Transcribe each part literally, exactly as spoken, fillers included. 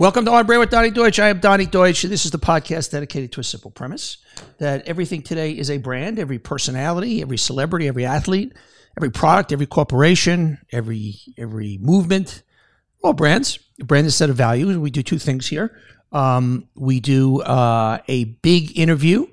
Welcome to On Brand with Donnie Deutsch. I am Donnie Deutsch. This is the podcast dedicated to a simple premise that everything today is a brand. Every personality, every celebrity, every athlete, every product, every corporation, every every movement, all brands. A brand is a set of values. We do two things here. Um, we do uh, a big interview,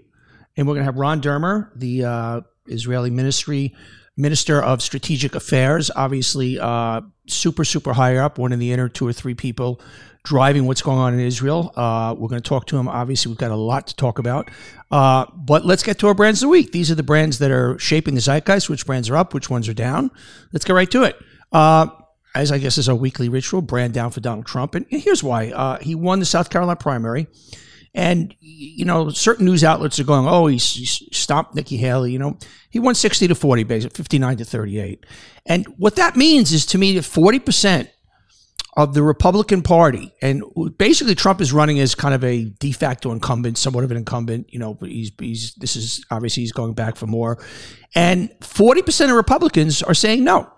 and we're going to have Ron Dermer, the uh, Israeli ministry Minister of Strategic Affairs, obviously uh, super, super high up, one in the inner two or three people driving what's going on in Israel. Uh, we're going to talk to him. Obviously, we've got a lot to talk about. Uh, but let's get to our brands of the week. These are the brands that are shaping the zeitgeist, which brands are up, which ones are down. Let's get right to it. Uh, as I guess is our weekly ritual, brand down for Donald Trump. And here's why. Uh, he won the South Carolina primary. And, you know, certain news outlets are going, oh, he stomped Nikki Haley. You know, he won sixty to forty, basically, fifty-nine to thirty-eight. And what that means is, to me, that forty percent of the Republican Party, and basically Trump is running as kind of a de facto incumbent, somewhat of an incumbent. You know, he's, he's this is obviously he's going back for more. And forty percent of Republicans are saying no.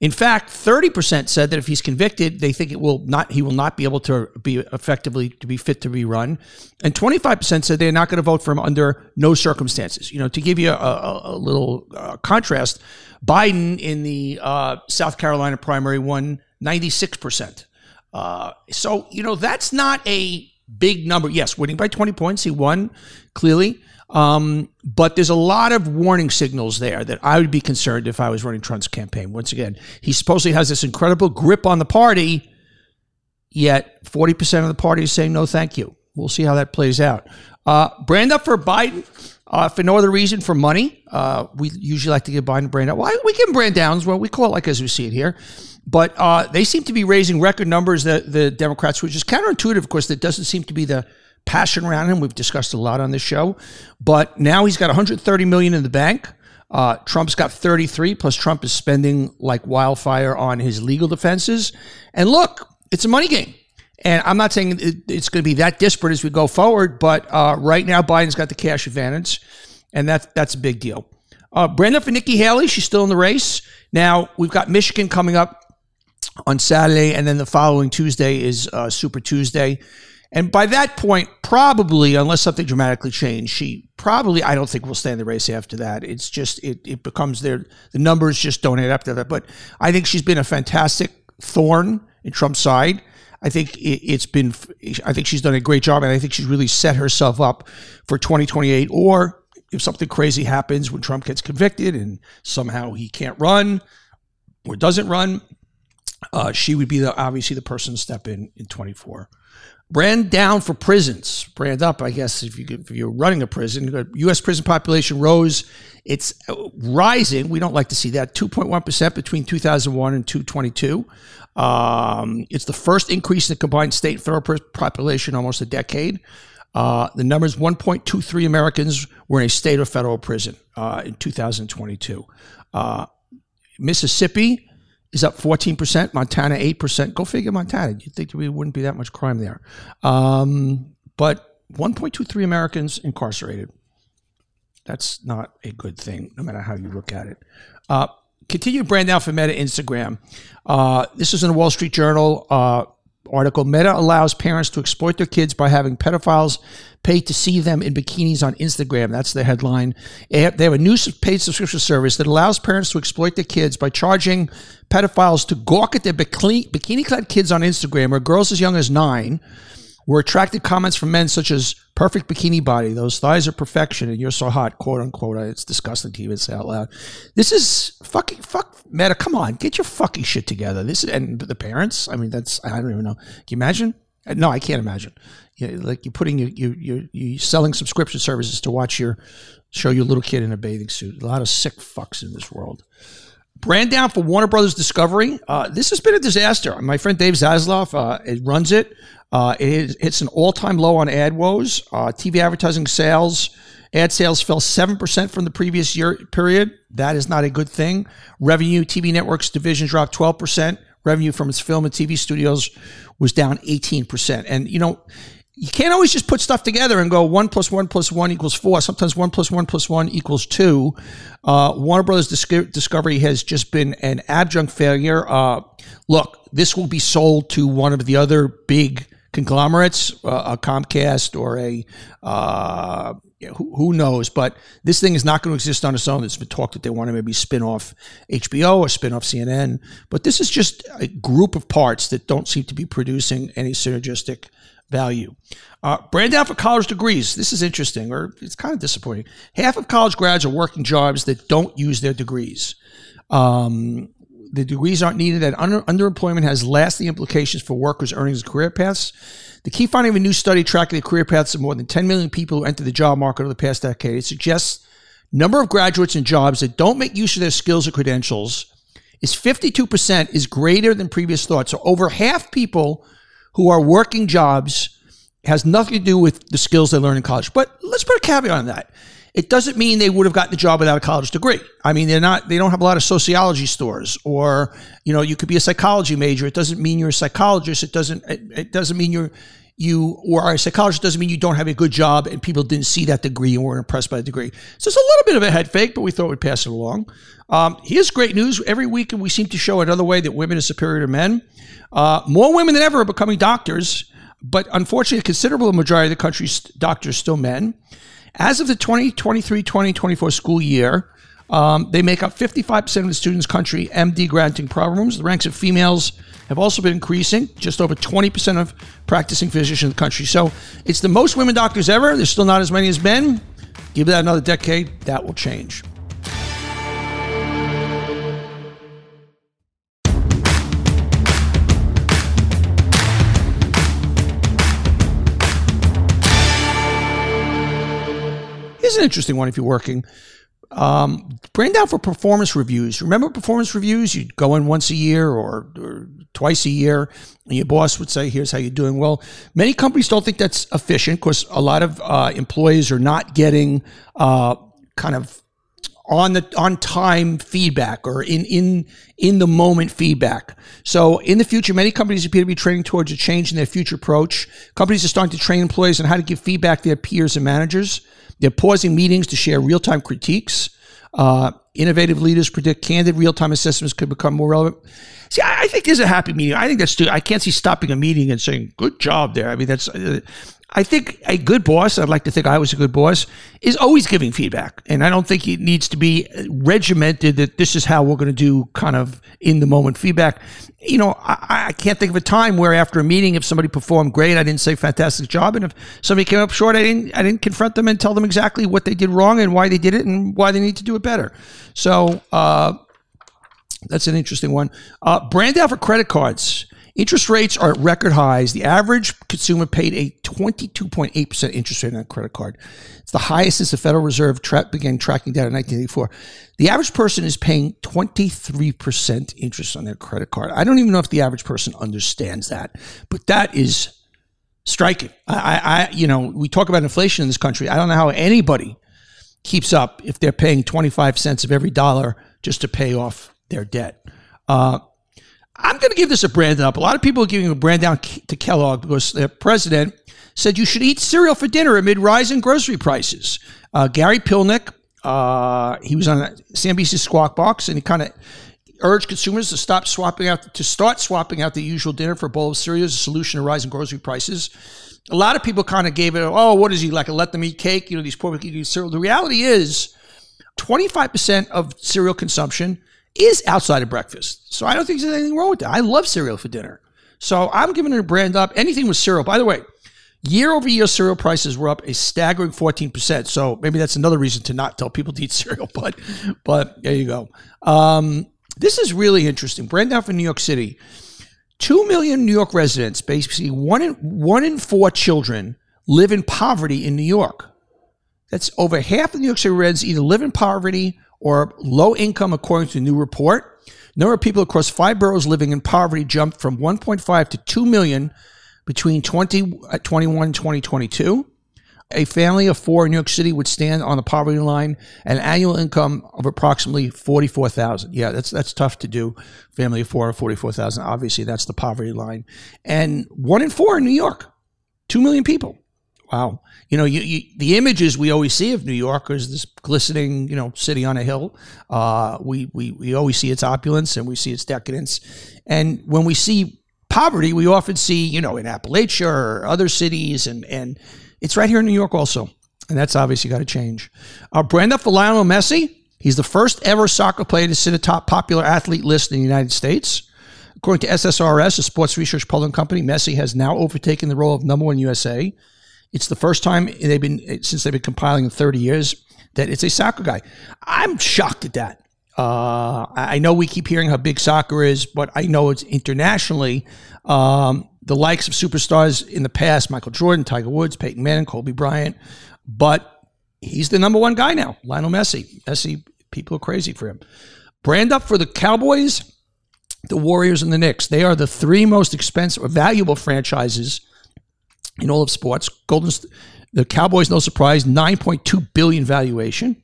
In fact, thirty percent said that if he's convicted, they think it will not. He will not be able to be effectively to be fit to be run, and twenty-five percent said they're not going to vote for him under no circumstances. You know, to give you a, a, a little uh, contrast, Biden in the uh, South Carolina primary won ninety-six percent. Uh, so you know that's not a big number. Yes, winning by twenty points, he won clearly. Um, but there's a lot of warning signals there that I would be concerned if I was running Trump's campaign. Once again, he supposedly has this incredible grip on the party, yet forty percent of the party is saying, no, thank you. We'll see how that plays out. Uh, brand up for Biden, uh, for no other reason, for money. Uh, we usually like to give Biden brand up. Well, we give him brand downs. Well, we call it like as we see it here. But uh, they seem to be raising record numbers, the, the Democrats, which is counterintuitive. Of course, that doesn't seem to be the passion around him. We've discussed a lot on this show, but now he's got one hundred thirty million dollars in the bank. Uh, Trump's got thirty-three, plus Trump is spending like wildfire on his legal defenses. And look, it's a money game. And I'm not saying it, it's going to be that disparate as we go forward, but uh, right now Biden's got the cash advantage, and that, that's a big deal. Uh, Brenda for Nikki Haley, she's still in the race. Now, we've got Michigan coming up on Saturday, and then the following Tuesday is uh, Super Tuesday. And by that point, probably, unless something dramatically changed, she probably, I don't think, will stay in the race after that. It's just, it, it becomes their, the numbers just don't add up to that. But I think she's been a fantastic thorn in Trump's side. I think it, it's been, I think she's done a great job, and I think she's really set herself up for twenty twenty-eight. Or if something crazy happens when Trump gets convicted and somehow he can't run or doesn't run, uh, she would be the, obviously the person to step in in twenty-four. Brand down for prisons. Brand up, I guess, if, you, if you're running a prison. U S prison population rose. It's rising. We don't like to see that. two point one percent between two thousand one and two thousand twenty-two. Um, it's the first increase in the combined state and federal population in almost a decade. Uh, the number is one point two three Americans were in a state or federal prison uh, in two thousand twenty-two. Uh, Mississippi is up fourteen percent, Montana eight percent. Go figure Montana. You'd think there wouldn't be that much crime there. Um, but one point two three Americans incarcerated. That's not a good thing, no matter how you look at it. Uh, continue to brand out for Meta Instagram. Uh, this is in the Wall Street Journal uh, article. Meta allows parents to exploit their kids by having pedophiles pay to see them in bikinis on Instagram. That's the headline. They have a new paid subscription service that allows parents to exploit their kids by charging pedophiles to gawk at their bikini-clad kids on Instagram, where girls as young as nine were attracted comments from men such as, perfect bikini body, those thighs are perfection, and you're so hot, quote unquote. It's disgusting to even say out loud. This is fucking, fuck Meta, come on, get your fucking shit together. This is, and the parents, I mean, that's, I don't even know. Can you imagine? No, I can't imagine. You know, like you're putting, you you you selling subscription services to watch your, show your little kid in a bathing suit. A lot of sick fucks in this world. Brand down for Warner Bros. Discovery. Uh, this has been a disaster. My friend Dave Zaslav uh, runs it. Uh, it hits an all-time low on ad woes. Uh, T V advertising sales, ad sales fell seven percent from the previous year period. That is not a good thing. Revenue, T V networks division dropped twelve percent. Revenue from its film and T V studios was down eighteen percent. And, you know, you can't always just put stuff together and go one plus one plus one equals four. Sometimes one plus one plus one equals two. Uh, Warner Bros. Disco- Discovery has just been an adjunct failure. Uh, look, this will be sold to one of the other big conglomerates, uh, a Comcast or a, uh, who, who knows, but this thing is not going to exist on its own. There's been talk that they want to maybe spin off H B O or spin off C N N, but this is just a group of parts that don't seem to be producing any synergistic value. Uh, brand out for college degrees. This is interesting, or it's kind of disappointing. Half of college grads are working jobs that don't use their degrees. Um, the degrees aren't needed, and under, underemployment has lasting implications for workers' earnings and career paths. The key finding of a new study tracking the career paths of more than ten million people who entered the job market over the past decade. It suggests number of graduates in jobs that don't make use of their skills or credentials is fifty-two percent is greater than previous thought. So over half people who are working jobs has nothing to do with the skills they learn in college. But let's put a caveat on that. It doesn't mean they would have gotten a job without a college degree. I mean, they're not, they don't have a lot of sociology stores, or, you know, you could be a psychology major. It doesn't mean you're a psychologist. It doesn't, it, it doesn't mean you're, you or a psychologist. It doesn't mean you don't have a good job and people didn't see that degree and weren't impressed by the degree. So it's a little bit of a head fake, but we thought we'd pass it along. Um, here's great news. Every week we seem to show another way that women are superior to men. Uh, more women than ever are becoming doctors, but unfortunately a considerable majority of the country's doctors are still men. As of the twenty twenty-three twenty twenty-four school year, um, they make up fifty-five percent of the students' country M D granting programs. The ranks of females have also been increasing, just over twenty percent of practicing physicians in the country. So it's the most women doctors ever. There's still not as many as men. Give that another decade, that will change. Here's an interesting one if you're working. Um, brand out for performance reviews. Remember performance reviews? You'd go in once a year or, or twice a year, and your boss would say, here's how you're doing. Well, many companies don't think that's efficient because a lot of uh, employees are not getting uh, kind of on the on time feedback or in, in, in the moment feedback. So in the future, many companies appear to be training towards a change in their future approach. Companies are starting to train employees on how to give feedback to their peers and managers. They're pausing meetings to share real-time critiques. Uh, innovative leaders predict candid real-time assessments could become more relevant. See, I, I think there's a happy medium. I think that's too, I can't see stopping a meeting and saying, good job there. I mean, that's, uh, I think a good boss, I'd like to think I was a good boss, is always giving feedback. And I don't think it needs to be regimented that this is how we're going to do kind of in-the-moment feedback. You know, I, I can't think of a time where after a meeting, if somebody performed great, I didn't say fantastic job. And if somebody came up short, I didn't, I didn't confront them and tell them exactly what they did wrong and why they did it and why they need to do it better. So uh, that's an interesting one. Uh, brand out for credit cards. Interest rates are at record highs. The average consumer paid a twenty-two point eight percent interest rate on a credit card. It's the highest since the Federal Reserve tra- began tracking data in nineteen eighty-four. The average person is paying twenty-three percent interest on their credit card. I don't even know if the average person understands that, but that is striking. I, I, you know, we talk about inflation in this country. I don't know how anybody keeps up if they're paying twenty-five cents of every dollar just to pay off their debt. Uh, I'm going to give this a brand up. A lot of people are giving a brand down to Kellogg because their president said you should eat cereal for dinner amid rising grocery prices. Uh, Gary Pilnick, uh, he was on C N B C's Squawk Box, and he kind of urged consumers to stop swapping out, to start swapping out the usual dinner for a bowl of cereal as a solution to rising grocery prices. A lot of people kind of gave it, oh, what is he like? Let them eat cake. You know, these poor people eat cereal. The reality is, twenty-five percent of cereal consumption is outside of breakfast. So I don't think there's anything wrong with that. I love cereal for dinner. So I'm giving it a brand up. Anything with cereal. By the way, year over year, cereal prices were up a staggering fourteen percent. So maybe that's another reason to not tell people to eat cereal, but but there you go. Um, this is really interesting. Brand out for New York City. Two million New York residents, basically one in, one in four children, live in poverty in New York. That's over half of New York City residents either live in poverty or low income, according to a new report. Number of people across five boroughs living in poverty jumped from one point five to two million between twenty twenty-one and twenty twenty-two. A family of four in New York City would stand on the poverty line, an annual income of approximately forty-four thousand dollars. Yeah, that's that's tough to do. Family of four or forty-four thousand dollars. Obviously, that's the poverty line. And one in four in New York, two million people. Wow. You know, you, you, the images we always see of New York is this glistening, you know, city on a hill. Uh, we, we, we always see its opulence and we see its decadence. And when we see poverty we often see, you know, in Appalachia or other cities, and, and it's right here in New York also. And that's obviously got to change. Our brand up for Lionel Messi. He's the first ever soccer player to sit atop popular athlete list in the United States. According to S S R S, a sports research polling company, Messi has now overtaken the role of number one U S A. It's the first time they've been, since they've been compiling in thirty years, that it's a soccer guy. I'm shocked at that. Uh, I know we keep hearing how big soccer is, but I know it's internationally. Um, the likes of superstars in the past, Michael Jordan, Tiger Woods, Peyton Manning, Kobe Bryant, but he's the number one guy now, Lionel Messi. Messi, people are crazy for him. Brand up for the Cowboys, the Warriors, and the Knicks. They are the three most expensive or valuable franchises in all of sports. Golden, the Cowboys, no surprise, nine point two billion dollars valuation.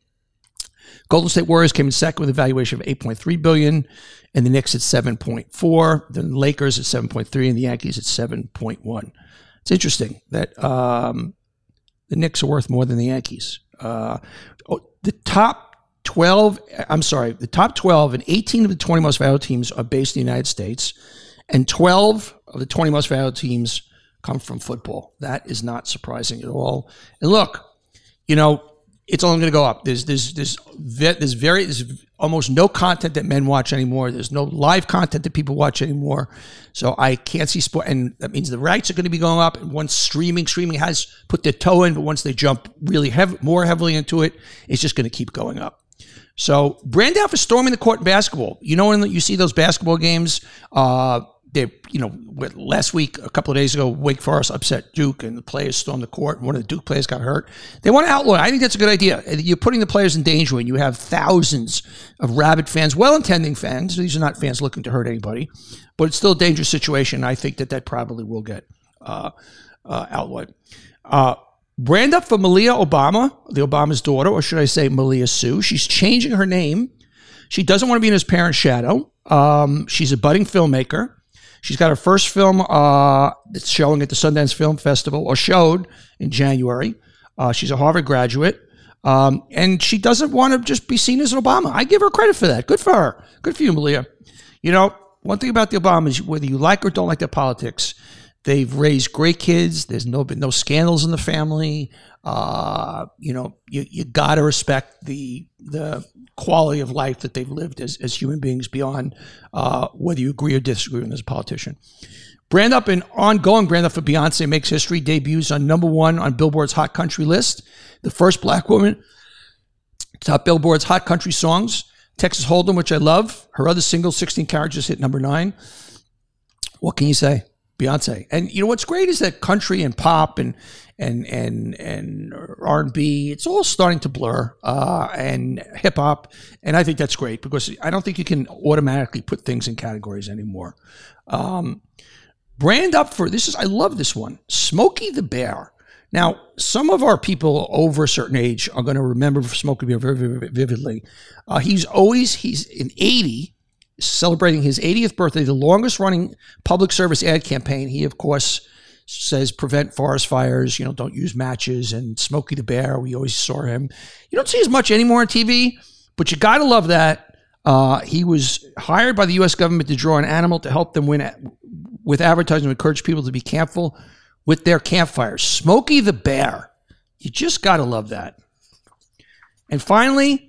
Golden State Warriors came in second with a valuation of eight point three billion dollars, and the Knicks at seven point four, the Lakers at seven point three, and the Yankees at seven point one. It's interesting that um, the Knicks are worth more than the Yankees. Uh, oh, the top twelve, I'm sorry, the top twelve and eighteen of the twenty most valuable teams are based in the United States, and twelve of the twenty most valuable teams come from football. That is not surprising at all. And look, you know, it's only going to go up. There's there's there's there's very there's almost no content that men watch anymore. There's no live content that people watch anymore. So I can't see sport, and that means the rights are going to be going up. And once streaming streaming has put their toe in, but once they jump really heavy, more heavily into it, it's just going to keep going up. So brand out for storming the court in basketball. You know, when you see those basketball games, uh, they you know last week, a couple of days ago, Wake Forest upset Duke, and the players stormed the court, and one of the Duke players got hurt. They want to outlaw it. I think that's a good idea. You're putting the players in danger when you have thousands of rabid fans, well-intending fans. These are not fans looking to hurt anybody, but it's still a dangerous situation. I think that that probably will get uh, uh, outlawed. Uh, brand up for Malia Obama, the Obama's daughter, or should I say Malia Sue. She's changing her name. She doesn't want to be in his parents' shadow. Um, she's a budding filmmaker. She's got her first film uh, that's showing at the Sundance Film Festival, or showed in January. Uh, she's a Harvard graduate, um, and she doesn't want to just be seen as an Obama. I give her credit for that. Good for her. Good for you, Malia. You know, one thing about the Obamas, whether you like or don't like their politics, they've raised great kids. There's no been no scandals in the family. Uh, you know, you, you got to respect the the quality of life that they've lived as, as human beings beyond uh, whether you agree or disagree with them as a politician. Brand up and ongoing brand up for Beyoncé makes history. Debuts on number one on Billboard's Hot Country list. The first black woman top Billboard's Hot Country songs. Texas Hold'em, which I love. Her other single, sixteen Karat, just hit number nine. What can you say? Beyonce. And you know what's great is that country and pop and and and and R and B, it's all starting to blur, uh, and hip hop, and I think that's great because I don't think you can automatically put things in categories anymore. Um, brand up for this is I love this one, Smokey the Bear. Now, some of our people over a certain age are going to remember Smokey the Bear very, very vividly. Uh, he's always he's in eighty. Celebrating his eightieth birthday, the longest-running public service ad campaign. He, of course, says prevent forest fires, you know, don't use matches, and Smokey the Bear, we always saw him. You don't see as much anymore on T V, but you got to love that. Uh, he was hired by the U S government to draw an animal to help them win with advertising to encourage people to be campful with their campfires. Smokey the Bear. You just got to love that. And finally,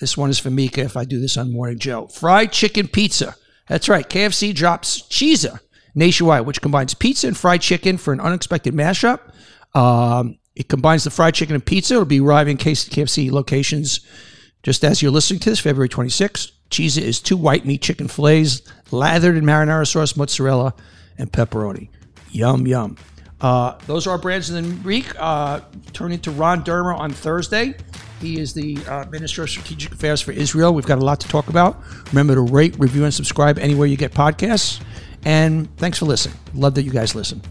this one is for Mika if I do this on Morning Joe. Fried chicken pizza. That's right. K F C drops Cheez-a nationwide, which combines pizza and fried chicken for an unexpected mashup. Um, it combines the fried chicken and pizza. It'll be arriving K F C locations just as you're listening to this, February twenty-sixth. Cheez-a is two white meat chicken fillets lathered in marinara sauce, mozzarella, and pepperoni. Yum, yum. Uh, those are our brands of the week. Uh, turning to Ron Dermer on Thursday. He is the uh, Minister of Strategic Affairs for Israel. We've got a lot to talk about. Remember to rate, review, and subscribe anywhere you get podcasts. And thanks for listening. Love that you guys listen.